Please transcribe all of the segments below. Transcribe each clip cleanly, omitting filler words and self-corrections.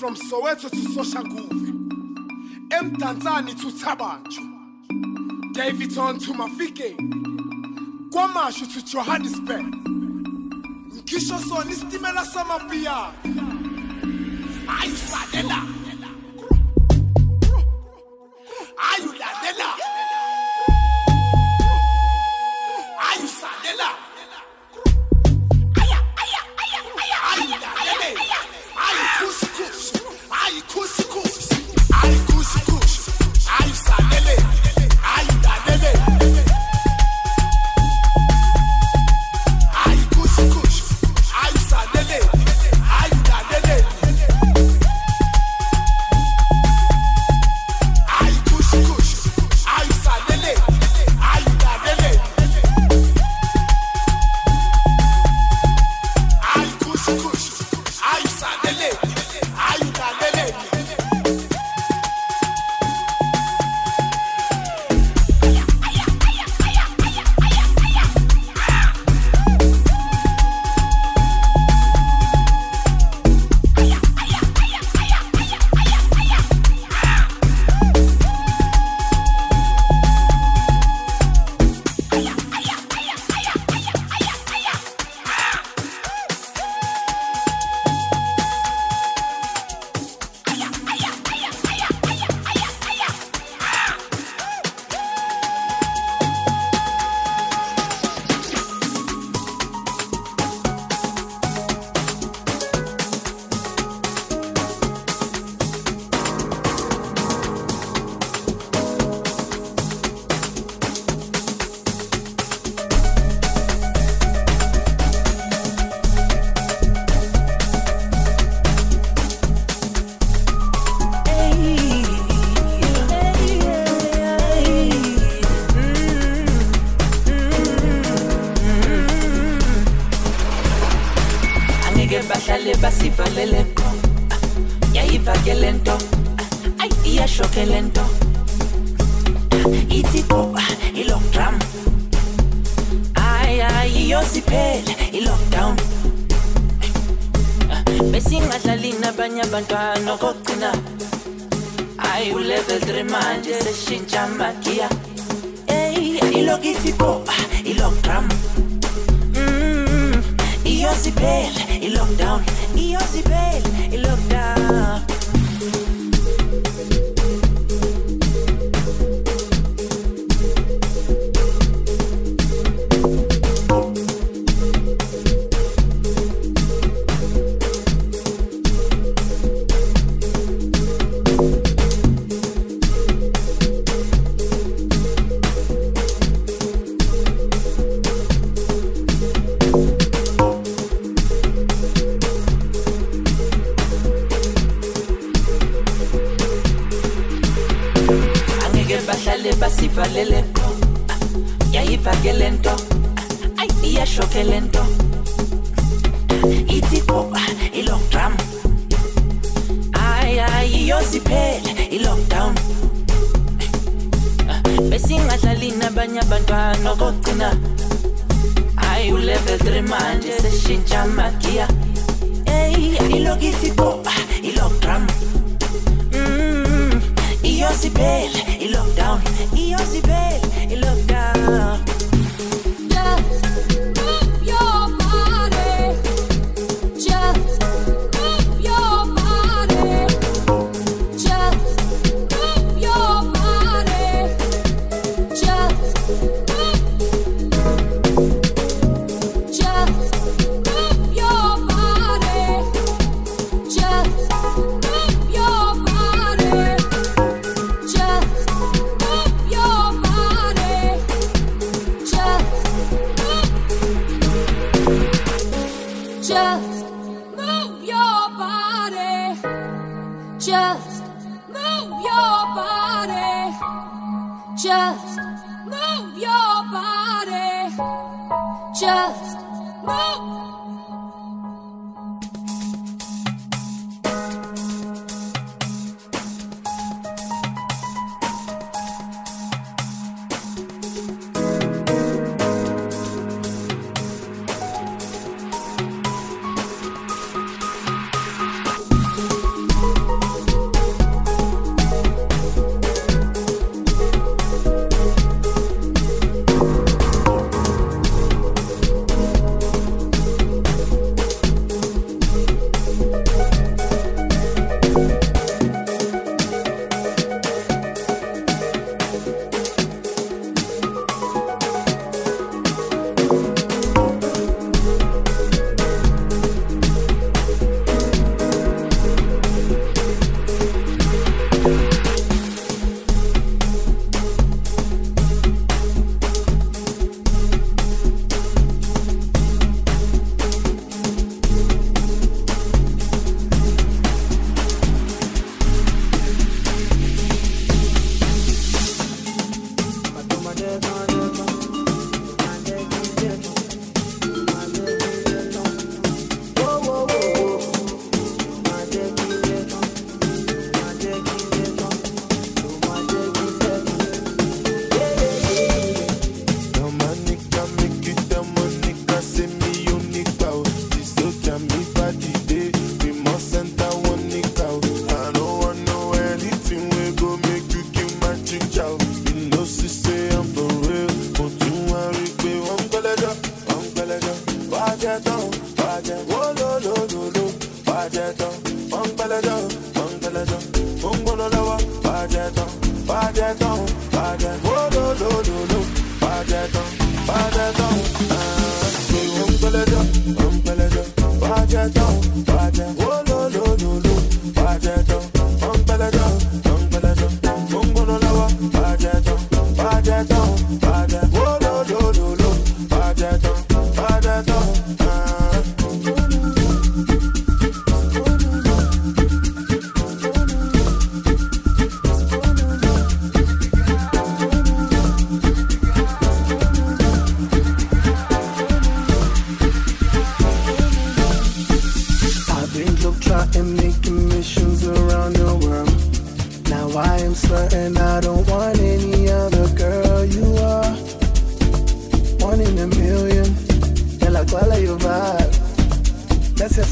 From Soweto to Soshanguve, Mtanzani to Tabanchu, Davidton to Mafike, Kwamashu to Johannesburg, Nkishoso Nistimela Samapia, Ayusadela, Ayuladela, Ayusadela. Lele basi valelento, yaiva gelento, ia shokelento. Itiko ilokram, ay yosipel ilokdown. Besinga salina banya bantwana kokuna, ay ulevel tremanje seshinchamakia. Hey ilokitiko ilokram. Iosibel, he locked down. Iosibel, he locked down.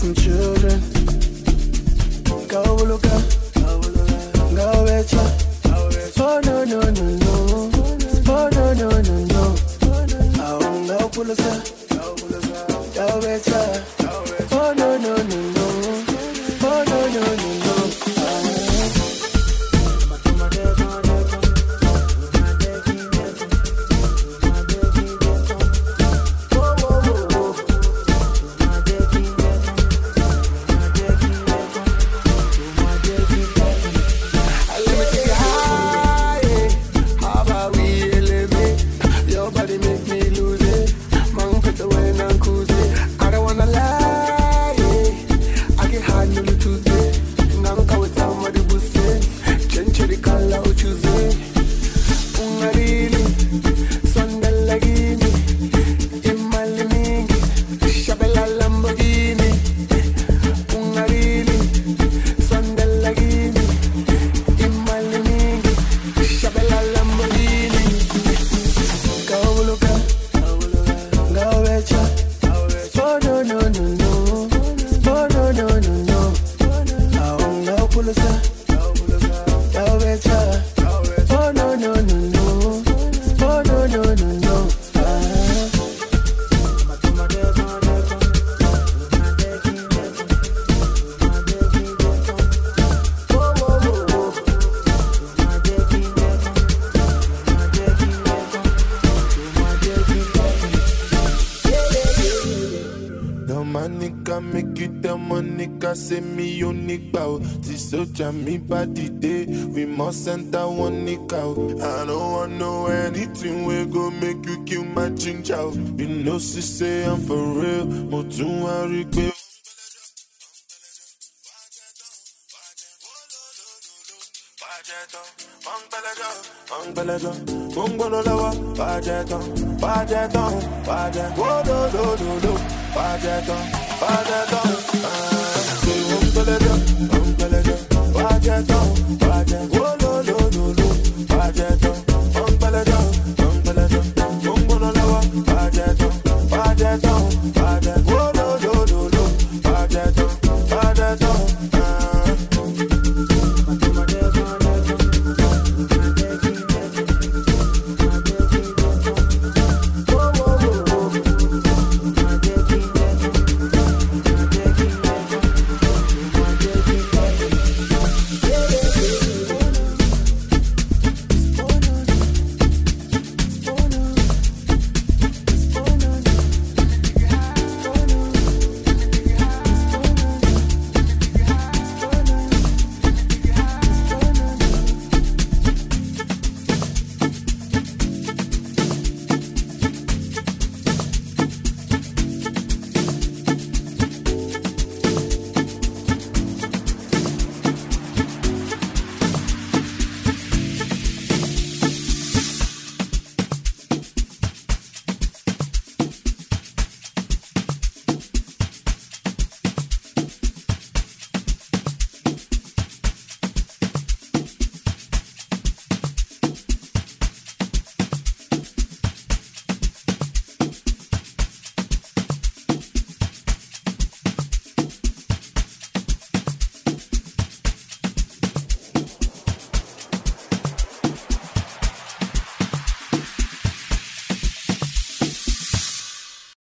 and children. Kawuluka, Ngawecha. Oh no no no no, oh no no no no. Aonga pulusa, Ngawecha. Oh no no no no, oh no no no no. Me body day, we must enter one nick out. I don't want no anything we go make you kill my ginger. You know she say I'm for real, Motun Harry. Don't,